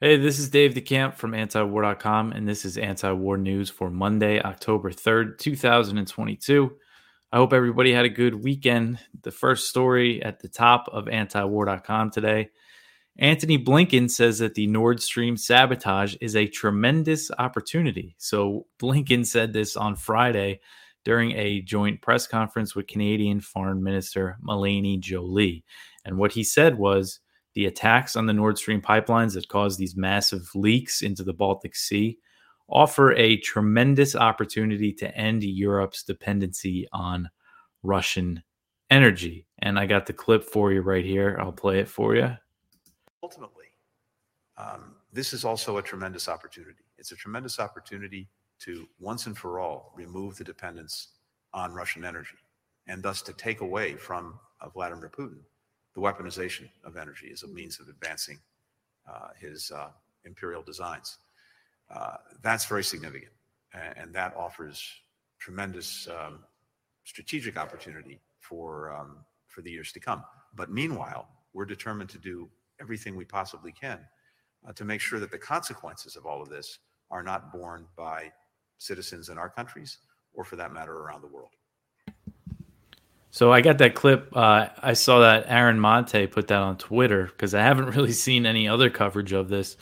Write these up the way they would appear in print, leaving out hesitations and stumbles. Hey, this is Dave DeCamp from Antiwar.com, and this is Antiwar News for Monday, October 3rd, 2022. I hope everybody had a good weekend. The first story at the top of Antiwar.com today. Anthony Blinken says that the Nord Stream sabotage is a tremendous opportunity. So Blinken said this on Friday during a joint press conference with Canadian Foreign Minister Mélanie Joly. And what he said was, the attacks on the Nord Stream pipelines that cause these massive leaks into the Baltic Sea offer a tremendous opportunity to end Europe's dependency on Russian energy. And I got the clip for you right here. I'll play it for you. Ultimately, this is also a tremendous opportunity. It's a tremendous opportunity to once and for all remove the dependence on Russian energy and thus to take away from Vladimir Putin the weaponization of energy as a means of advancing his imperial designs. That's very significant, and that offers tremendous strategic opportunity for the years to come. But meanwhile, we're determined to do everything we possibly can to make sure that the consequences of all of this are not borne by citizens in our countries or, for that matter, around the world. So I got that clip. I saw that Aaron Monte put that on Twitter because I haven't really seen any other coverage of this,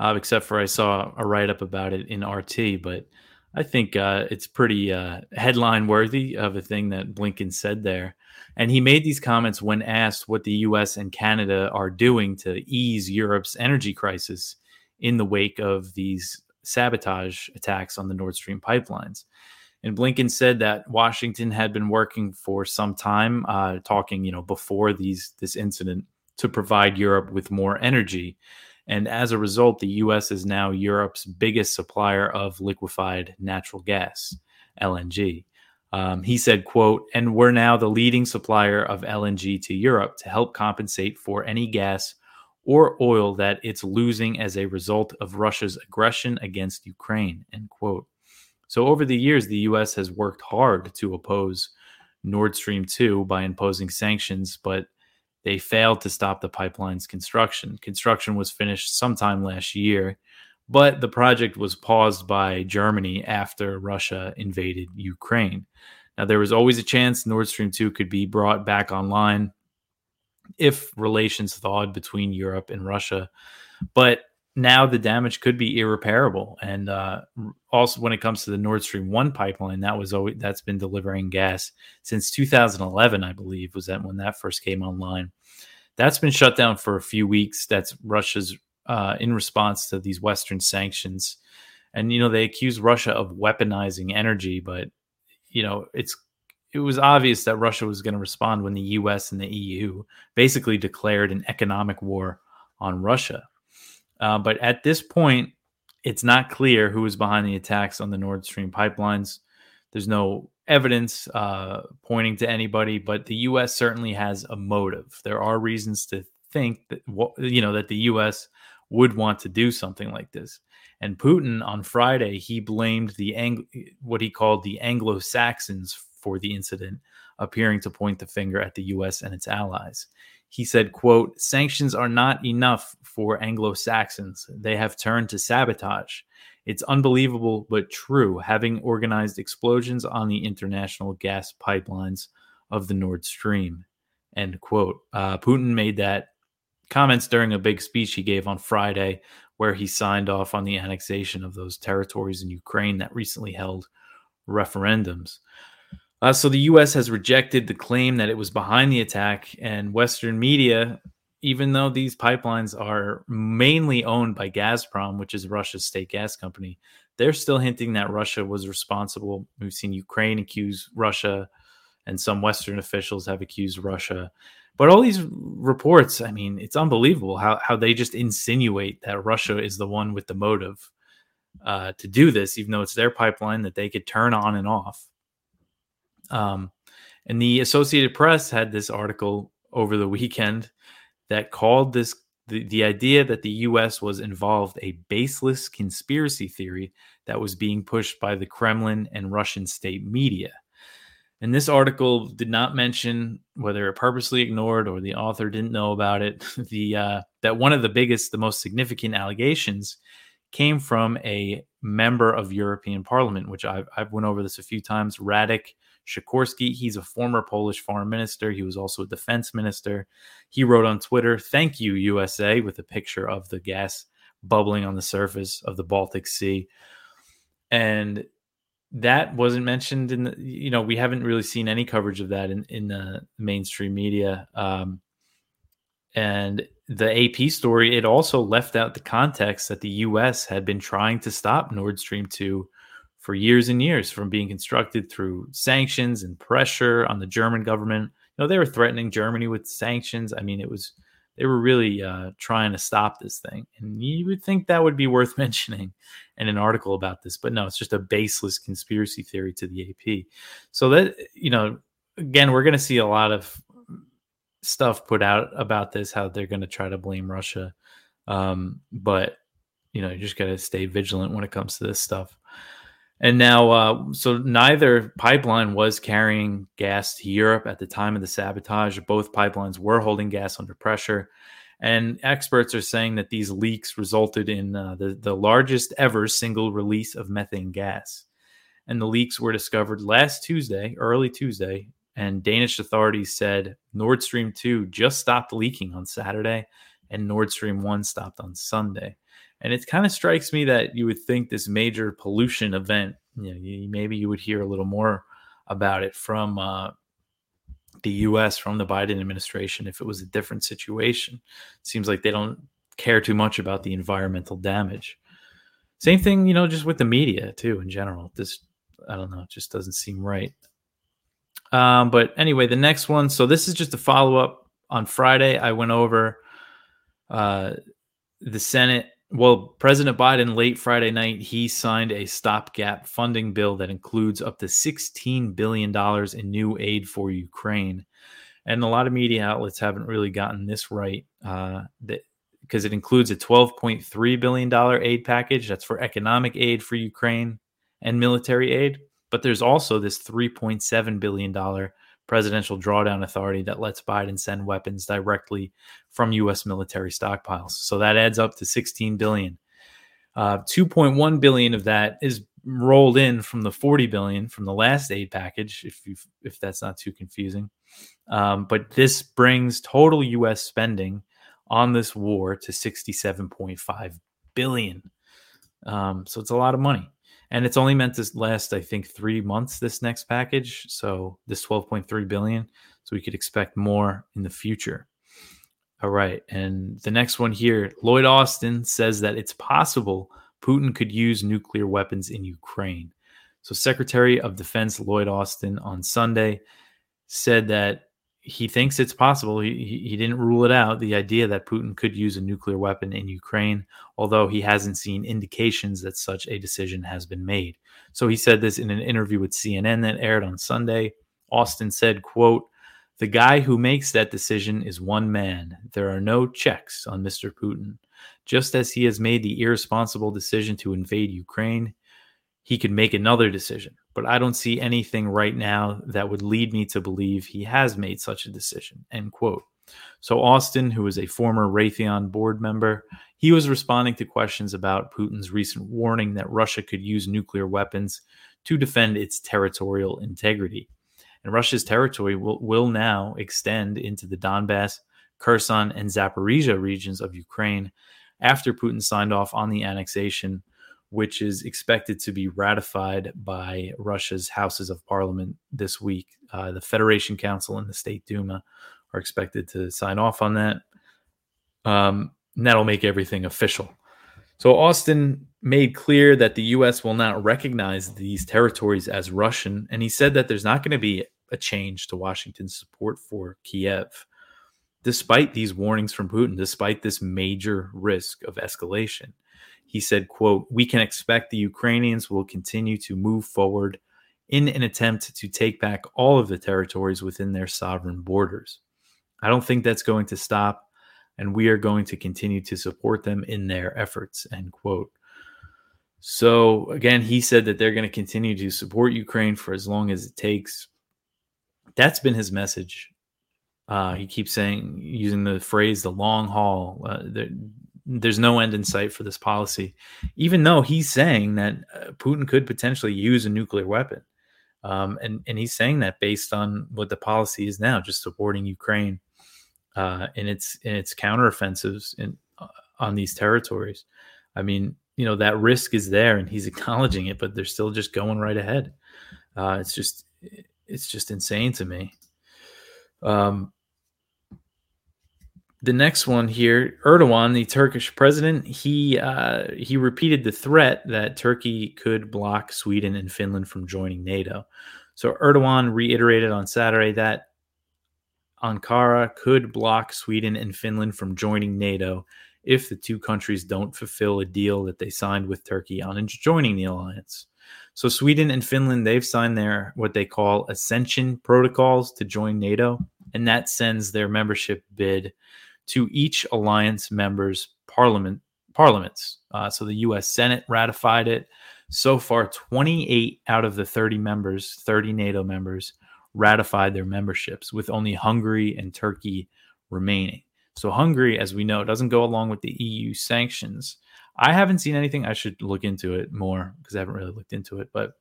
except for I saw a write-up about it in RT. But I think it's pretty headline-worthy of a thing that Blinken said there. And he made these comments when asked what the U.S. and Canada are doing to ease Europe's energy crisis in the wake of these sabotage attacks on the Nord Stream pipelines. And Blinken said that Washington had been working for some time, talking, before this incident to provide Europe with more energy. And as a result, the U.S. is now Europe's biggest supplier of liquefied natural gas, LNG. He said, quote, and we're now the leading supplier of LNG to Europe to help compensate for any gas or oil that it's losing as a result of Russia's aggression against Ukraine, end quote. So over the years, the U.S. has worked hard to oppose Nord Stream 2 by imposing sanctions, but they failed to stop the pipeline's construction. Construction was finished sometime last year, but the project was paused by Germany after Russia invaded Ukraine. Now, there was always a chance Nord Stream 2 could be brought back online if relations thawed between Europe and Russia, but now the damage could be irreparable. And also when it comes to the Nord Stream 1 pipeline, that's been delivering gas since 2011, I believe, was that when that first came online. That's been shut down for a few weeks. That's Russia's in response to these Western sanctions. And, they accuse Russia of weaponizing energy, but, it was obvious that Russia was going to respond when the U.S. and the EU basically declared an economic war on Russia. But at this point, it's not clear who is behind the attacks on the Nord Stream pipelines. There's no evidence pointing to anybody, but the U.S. certainly has a motive. There are reasons to think that, that the U.S. would want to do something like this. And Putin on Friday, he blamed what he called the Anglo-Saxons for the incident, appearing to point the finger at the U.S. and its allies. He said, quote, sanctions are not enough for Anglo-Saxons. They have turned to sabotage. It's unbelievable, but true, having organized explosions on the international gas pipelines of the Nord Stream, end quote. Putin made that comments during a big speech he gave on Friday, where he signed off on the annexation of those territories in Ukraine that recently held referendums. So the U.S. has rejected the claim that it was behind the attack, and Western media, even though these pipelines are mainly owned by Gazprom, which is Russia's state gas company, they're still hinting that Russia was responsible. We've seen Ukraine accuse Russia, and some Western officials have accused Russia. But all these reports, it's unbelievable how they just insinuate that Russia is the one with the motive to do this, even though it's their pipeline that they could turn on and off. And the Associated Press had this article over the weekend that called the idea that the U.S. was involved a baseless conspiracy theory that was being pushed by the Kremlin and Russian state media. And this article did not mention, whether it purposely ignored or the author didn't know about it, that one of the biggest, the most significant allegations came from a member of European Parliament, which I've went over this a few times, Radek Sikorski. He's a former Polish foreign minister. He was also a defense minister. He wrote on Twitter, "Thank you, USA," with a picture of the gas bubbling on the surface of the Baltic Sea. And that wasn't mentioned in the, you know, we haven't really seen any coverage of that in the mainstream media. And the AP story, it also left out the context that the U.S. had been trying to stop Nord Stream 2 for years and years from being constructed through sanctions and pressure on the German government. You know, they were threatening Germany with sanctions. I mean, they were really trying to stop this thing. And you would think that would be worth mentioning in an article about this. But no, it's just a baseless conspiracy theory to the AP. So that, you know, again, we're going to see a lot of stuff put out about this, how they're going to try to blame Russia. But, you know, you just got to stay vigilant when it comes to this stuff. And now, so neither pipeline was carrying gas to Europe at the time of the sabotage. Both pipelines were holding gas under pressure. And experts are saying that these leaks resulted in the largest ever single release of methane gas. And the leaks were discovered last Tuesday, early Tuesday. And Danish authorities said Nord Stream 2 just stopped leaking on Saturday and Nord Stream 1 stopped on Sunday. And it kind of strikes me that you would think this major pollution event, you know, maybe you would hear a little more about it from the U.S., from the Biden administration, if it was a different situation. It seems like they don't care too much about the environmental damage. Same thing, you know, just with the media, too, in general. This, I don't know, it just doesn't seem right. But anyway, the next one. So this is just a follow-up. On Friday, I went over the Senate. Well, President Biden, late Friday night, he signed a stopgap funding bill that includes up to $16 billion in new aid for Ukraine. And a lot of media outlets haven't really gotten this right, because it includes a $12.3 billion aid package. That's for economic aid for Ukraine and military aid. But there's also this $3.7 billion presidential drawdown authority that lets Biden send weapons directly from U.S. military stockpiles. So that adds up to $16 billion. $2.1 billion of that is rolled in from the $40 billion from the last aid package, if that's not too confusing. But this brings total U.S. spending on this war to $67.5 billion. So it's a lot of money. And it's only meant to last, I think, 3 months, this next package. So this $12.3 billion. So we could expect more in the future. All right. And the next one here, Lloyd Austin says that it's possible Putin could use nuclear weapons in Ukraine. So Secretary of Defense Lloyd Austin on Sunday said that he thinks it's possible. He didn't rule it out, the idea that Putin could use a nuclear weapon in Ukraine, although he hasn't seen indications that such a decision has been made. So he said this in an interview with CNN that aired on Sunday. Austin said, quote, "The guy who makes that decision is one man. There are no checks on Mr. Putin. Just as he has made the irresponsible decision to invade Ukraine, he could make another decision, but I don't see anything right now that would lead me to believe he has made such a decision," end quote. So Austin, who is a former Raytheon board member, he was responding to questions about Putin's recent warning that Russia could use nuclear weapons to defend its territorial integrity. And Russia's territory will now extend into the Donbass, Kherson, and Zaporizhia regions of Ukraine after Putin signed off on the annexation, which is expected to be ratified by Russia's houses of parliament this week. The Federation Council and the State Duma are expected to sign off on that. And that'll make everything official. So Austin made clear that the U.S. will not recognize these territories as Russian, and he said that there's not going to be a change to Washington's support for Kiev, despite these warnings from Putin, despite this major risk of escalation. He said, quote, "We can expect the Ukrainians will continue to move forward in an attempt to take back all of the territories within their sovereign borders. I don't think that's going to stop, and we are going to continue to support them in their efforts," end quote. So, again, he said that they're going to continue to support Ukraine for as long as it takes. That's been his message. He keeps saying, using the phrase, the long haul. There's no end in sight for this policy, even though he's saying that Putin could potentially use a nuclear weapon. And he's saying that based on what the policy is now, just supporting Ukraine in its counteroffensives on these territories. I mean, you know, that risk is there and he's acknowledging it, but they're still just going right ahead. It's just insane to me. The next one here, Erdogan, the Turkish president, he repeated the threat that Turkey could block Sweden and Finland from joining NATO. So Erdogan reiterated on Saturday that Ankara could block Sweden and Finland from joining NATO if the two countries don't fulfill a deal that they signed with Turkey on joining the alliance. So Sweden and Finland, they've signed their what they call accession protocols to join NATO, and that sends their membership bid to each alliance members' parliaments. So the U.S. Senate ratified it. So far, 28 out of the 30 NATO members, ratified their memberships, with only Hungary and Turkey remaining. So Hungary, as we know, doesn't go along with the EU sanctions. I haven't seen anything. I should look into it more because I haven't really looked into it, but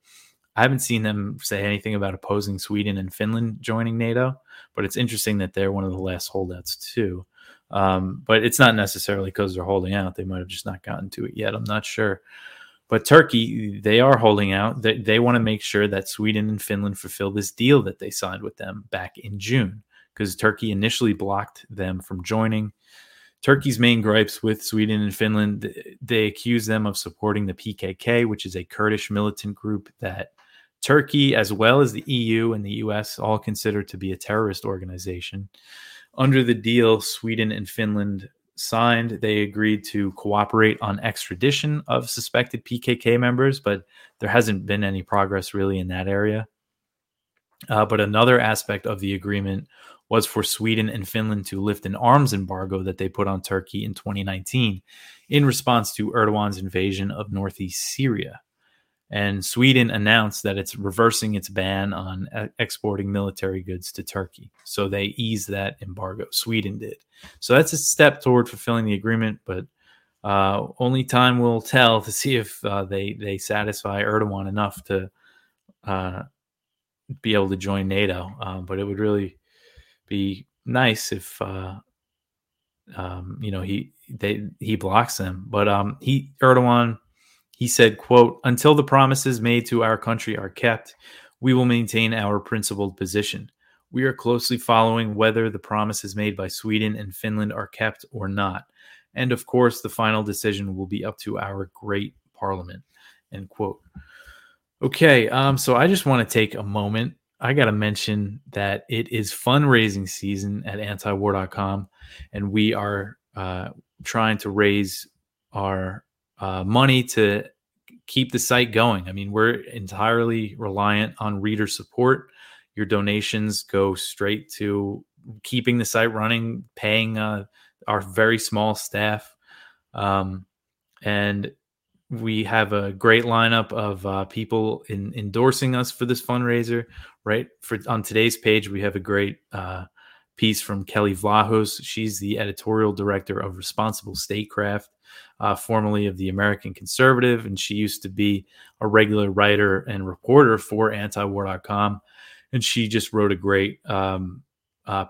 I haven't seen them say anything about opposing Sweden and Finland joining NATO, but it's interesting that they're one of the last holdouts too. But it's not necessarily because they're holding out. They might have just not gotten to it yet. I'm not sure. But Turkey, they are holding out. They want to make sure that Sweden and Finland fulfill this deal that they signed with them back in June, because Turkey initially blocked them from joining. Turkey's main gripes with Sweden and Finland, they accuse them of supporting the PKK, which is a Kurdish militant group that Turkey, as well as the EU and the US, all consider to be a terrorist organization. Under the deal Sweden and Finland signed, they agreed to cooperate on extradition of suspected PKK members, but there hasn't been any progress really in that area. But another aspect of the agreement was for Sweden and Finland to lift an arms embargo that they put on Turkey in 2019 in response to Erdogan's invasion of northeast Syria. And Sweden announced that it's reversing its ban on exporting military goods to Turkey. So they eased that embargo. Sweden did. So that's a step toward fulfilling the agreement, but only time will tell to see if they satisfy Erdogan enough to be able to join NATO. But it would really be nice if he blocks them. But Erdogan. He said, quote, "Until the promises made to our country are kept, we will maintain our principled position. We are closely following whether the promises made by Sweden and Finland are kept or not. And of course, the final decision will be up to our great parliament," end quote. Okay, so I just want to take a moment. I got to mention that it is fundraising season at antiwar.com, and we are trying to raise our money to keep the site going. I mean, we're entirely reliant on reader support. Your donations go straight to keeping the site running, paying our very small staff. And we have a great lineup of people endorsing us for this fundraiser, right? On today's page, we have a great piece from Kelly Vlahos. She's the editorial director of Responsible Statecraft, formerly of the American Conservative, and she used to be a regular writer and reporter for Antiwar.com. And she just wrote a great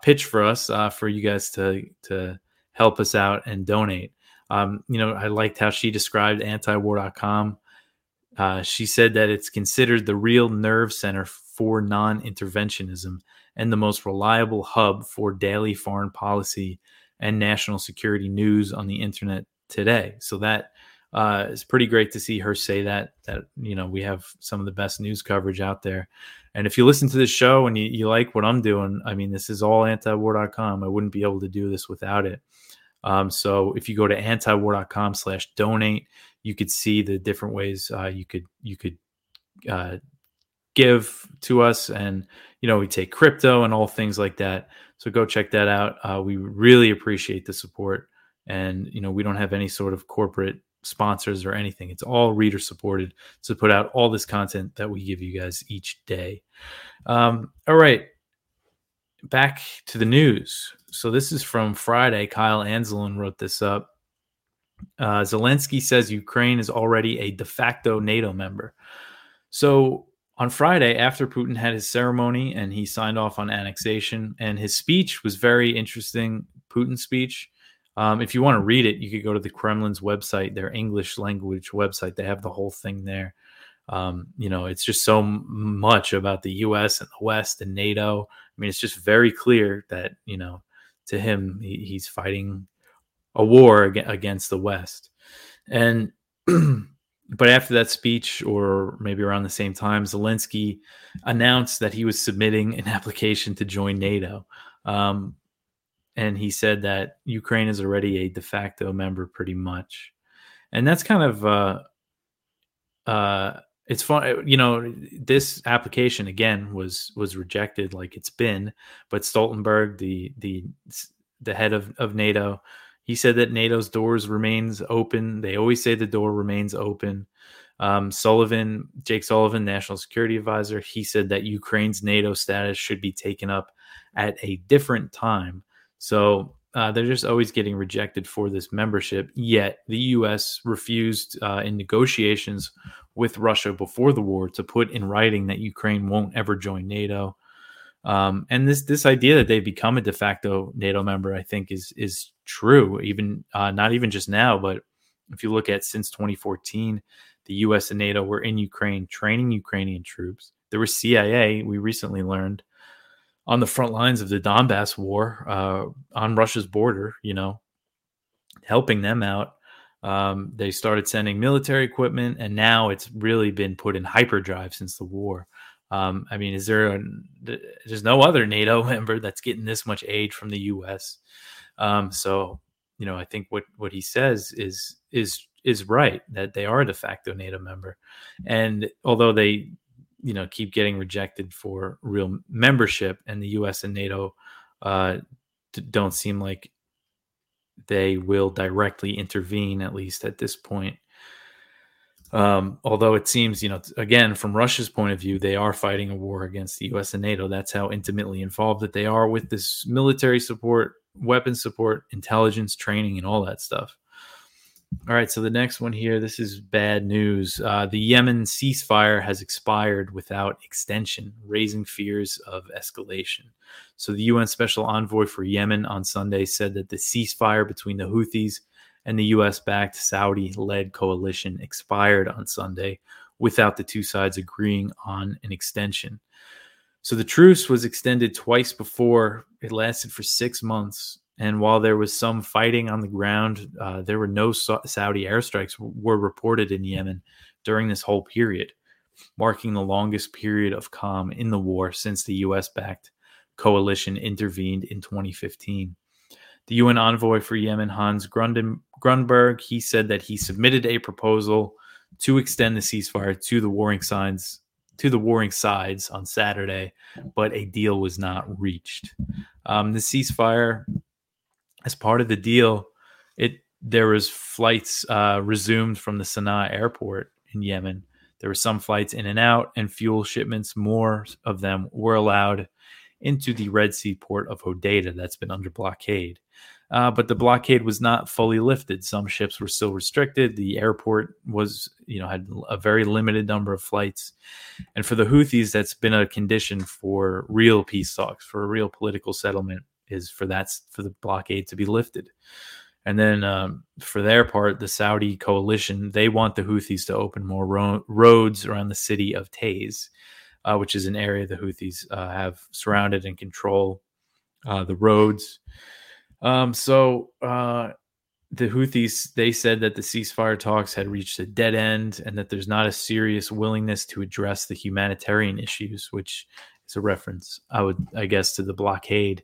pitch for us for you guys to help us out and donate. I liked how she described Antiwar.com. She said that it's considered the real nerve center for non-interventionism and the most reliable hub for daily foreign policy and national security news on the internet today. So that is pretty great to see her say that, we have some of the best news coverage out there. And if you listen to this show and you like what I'm doing, I mean, this is all antiwar.com. I wouldn't be able to do this without it. So if you go to antiwar.com/donate, you could see the different ways you could give to us. And, we take crypto and all things like that. So go check that out. We really appreciate the support. And, we don't have any sort of corporate sponsors or anything. It's all reader supported to put out all this content that we give you guys each day. All right. back to the news. So this is from Friday. Kyle Anzalone wrote this up. Zelensky says Ukraine is already a de facto NATO member. So on Friday, after Putin had his ceremony and he signed off on annexation, and his speech was very interesting, Putin's speech. If you want to read it, you could go to the Kremlin's website, their English language website. They have the whole thing there. You know, it's just so much about the U.S. and the West and NATO. I mean, it's just very clear that, you know, to him, he's fighting a war against the West. And but after that speech, or maybe around the same time, Zelensky announced that he was submitting an application to join NATO. And he said that Ukraine is already a de facto member, pretty much. And that's kind of, it's fun. You know, this application again was rejected, like it's been. But Stoltenberg, the head of NATO, he said that NATO's doors remains open. They always say the door remains open. Jake Sullivan, National Security Advisor, he said that Ukraine's NATO status should be taken up at a different time. So they're just always getting rejected for this membership. Yet the U.S. refused in negotiations with Russia before the war to put in writing that Ukraine won't ever join NATO. And this idea that they become a de facto NATO member, I think, is true. Even not even just now, but if you look at since 2014, the U.S. and NATO were in Ukraine training Ukrainian troops. There was CIA, we recently learned, on the front lines of the Donbass war, on Russia's border, you know, helping them out. They started sending military equipment, and now it's really been put in hyperdrive since the war. I mean, there's no other NATO member that's getting this much aid from the U.S. So, you know, I think what he says is right, that they are a de facto NATO member. And although they, you know, keep getting rejected for real membership, and the U.S. and NATO don't seem like they will directly intervene, at least at this point. Although it seems, you know, again, from Russia's point of view, they are fighting a war against the U.S. and NATO. That's how intimately involved that they are with this military support, weapons support, intelligence, training, and all that stuff. All right, so the next one here, this is bad news. The Yemen ceasefire has expired without extension, raising fears of escalation. So the UN Special Envoy for Yemen on Sunday said that the ceasefire between the Houthis and the U.S.-backed Saudi-led coalition expired on Sunday without the two sides agreeing on an extension. So the truce was extended twice before. It lasted for 6 months. And while there was some fighting on the ground, there were no Saudi airstrikes were reported in Yemen during this whole period, marking the longest period of calm in the war since the U.S.-backed coalition intervened in 2015. The UN envoy for Yemen, Hans Grundberg, he said that he submitted a proposal to extend the ceasefire to the warring sides on Saturday, but a deal was not reached. The ceasefire, as part of the deal, there was flights resumed from the Sana'a airport in Yemen. There were some flights in and out, and fuel shipments, more of them, were allowed into the Red Sea port of Hodeida that's been under blockade. But the blockade was not fully lifted. Some ships were still restricted. The airport was, you know, had a very limited number of flights. And for the Houthis, that's been a condition for real peace talks, for a real political settlement, is for the blockade to be lifted. And then for their part, the Saudi coalition, they want the Houthis to open more roads around the city of Taiz, which is an area the Houthis have surrounded and control the roads. So the Houthis, they said that the ceasefire talks had reached a dead end and that there's not a serious willingness to address the humanitarian issues, which is a reference, I guess, to the blockade.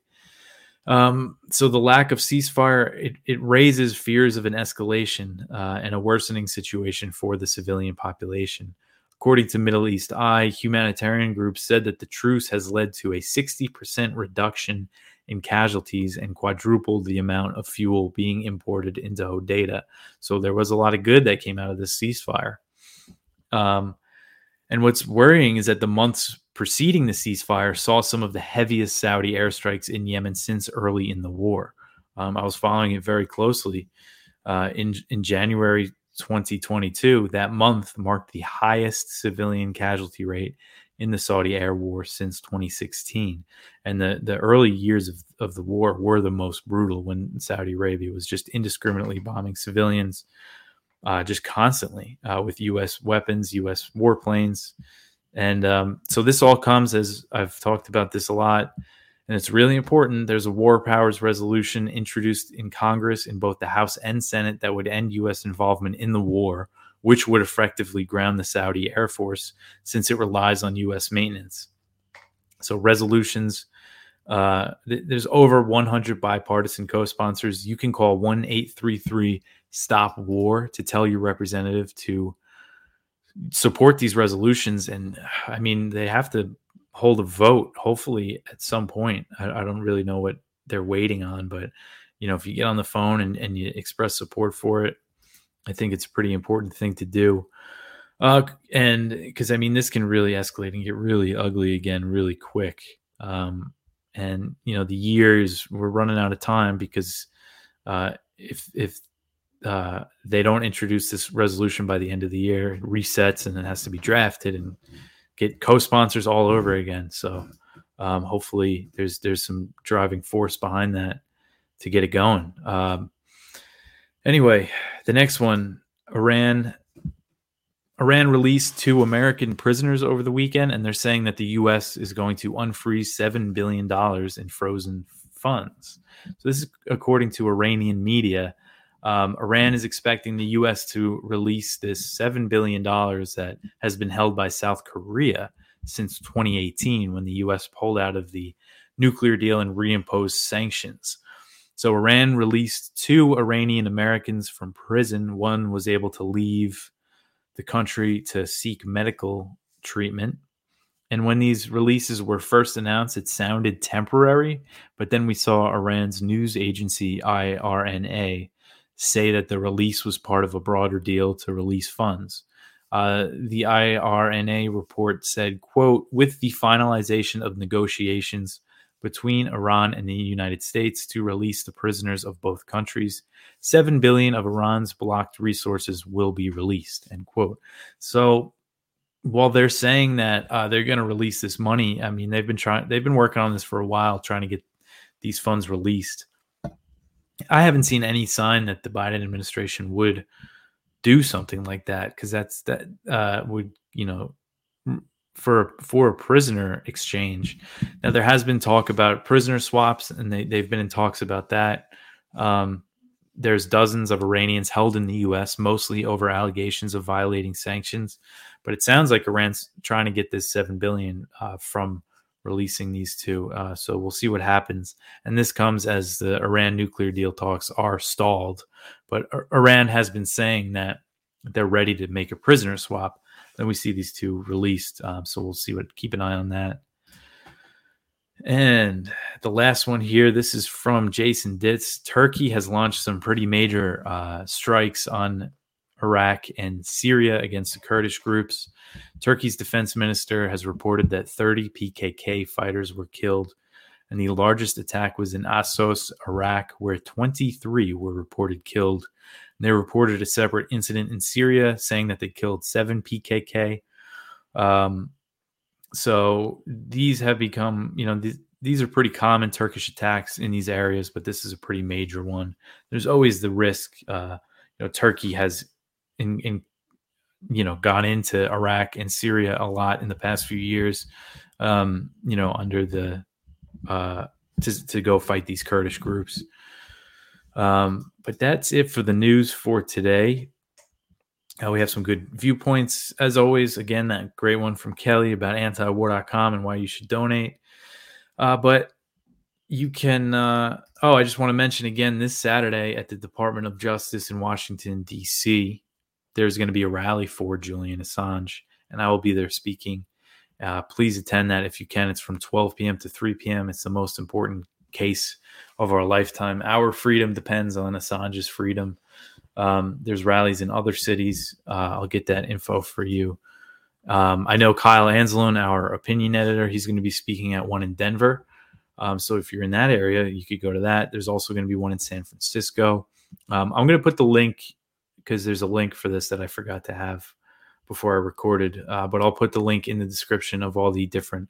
So the lack of ceasefire, it raises fears of an escalation and a worsening situation for the civilian population. According to Middle East Eye, humanitarian groups said that the truce has led to a 60% reduction in casualties and quadrupled the amount of fuel being imported into Hodeida. So there was a lot of good that came out of this ceasefire. And what's worrying is that the months preceding the ceasefire saw some of the heaviest Saudi airstrikes in Yemen since early in the war. I was following it very closely. In January 2022, that month marked the highest civilian casualty rate in the Saudi air war since 2016. And the early years of the war were the most brutal, when Saudi Arabia was just indiscriminately bombing civilians just constantly with U.S. weapons, U.S. warplanes. And so this all comes, as I've talked about this a lot, and it's really important. There's a war powers resolution introduced in Congress in both the House and Senate that would end U.S. involvement in the war, which would effectively ground the Saudi Air Force since it relies on U.S. maintenance. So resolutions, there's over 100 bipartisan co-sponsors. You can call 1-833-STOP-WAR to tell your representative to support these resolutions. And I mean, they have to hold a vote, hopefully at some point. I don't really know what they're waiting on, but you know, if you get on the phone and you express support for it, I think it's a pretty important thing to do. And because I mean, this can really escalate and get really ugly again, really quick. And you know, the years, we're running out of time, because if they don't introduce this resolution by the end of the year, it resets and it has to be drafted and get co-sponsors all over again. So hopefully there's some driving force behind that to get it going. Anyway, the next one, Iran released 2 American prisoners over the weekend, and they're saying that the U.S. is going to unfreeze $7 billion in frozen funds. So this is according to Iranian media. Iran is expecting the U.S. to release this $7 billion that has been held by South Korea since 2018, when the U.S. pulled out of the nuclear deal and reimposed sanctions. So Iran released 2 Iranian Americans from prison. One was able to leave the country to seek medical treatment. And when these releases were first announced, it sounded temporary. But then we saw Iran's news agency, IRNA, say that the release was part of a broader deal to release funds. The IRNA report said, quote, "With the finalization of negotiations between Iran and the United States to release the prisoners of both countries, 7 billion of Iran's blocked resources will be released," end quote. So while they're saying that they're going to release this money, I mean, they've been working on this for a while, trying to get these funds released. I haven't seen any sign that the Biden administration would do something like that, because would, you know, for a prisoner exchange. Now, there has been talk about prisoner swaps, and they've been in talks about that. There's dozens of Iranians held in the U.S., mostly over allegations of violating sanctions. But it sounds like Iran's trying to get this $7 billion from releasing these 2. So we'll see what happens. And this comes as the Iran nuclear deal talks are stalled. But Iran has been saying that they're ready to make a prisoner swap. Then we see these 2 released. So we'll see what, keep an eye on that. And the last one here, this is from Jason Ditz. Turkey has launched some pretty major strikes on Iraq and Syria against the Kurdish groups. Turkey's defense minister has reported that 30 PKK fighters were killed, and the largest attack was in Assos, Iraq, where 23 were reported killed. They reported a separate incident in Syria saying that they killed 7 PKK. So these have become, you know, these are pretty common Turkish attacks in these areas, but this is a pretty major one. There's always the risk, you know, Turkey has gone into Iraq and Syria a lot in the past few years, you know, under the, to go fight these Kurdish groups. But that's it for the news for today. We have some good viewpoints. As always, again, that great one from Kelly about antiwar.com and why you should donate. But you can... I just want to mention again, this Saturday at the Department of Justice in Washington, D.C., there's going to be a rally for Julian Assange, and I will be there speaking. Please attend that if you can. It's from 12 p.m. to 3 p.m. It's the most important case of our lifetime. Our freedom depends on Assange's freedom. There's rallies in other cities. I'll get that info for you I know Kyle Anzalone, our opinion editor, he's going to be speaking at one in Denver. So if you're in that area, you could go to that. There's also going to be one in San Francisco. I'm going to put the link, because there's a link for this that I forgot to have before I recorded. But I'll put the link in the description of all the different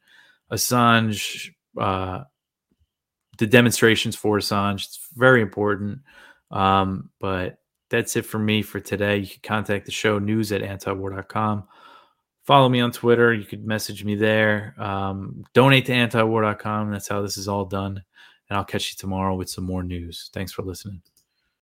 Assange, the demonstrations for Assange. It's very important. But that's it for me for today. You can contact the show, news@antiwar.com. Follow me on Twitter. You could message me there. Donate to antiwar.com. That's how this is all done. And I'll catch you tomorrow with some more news. Thanks for listening.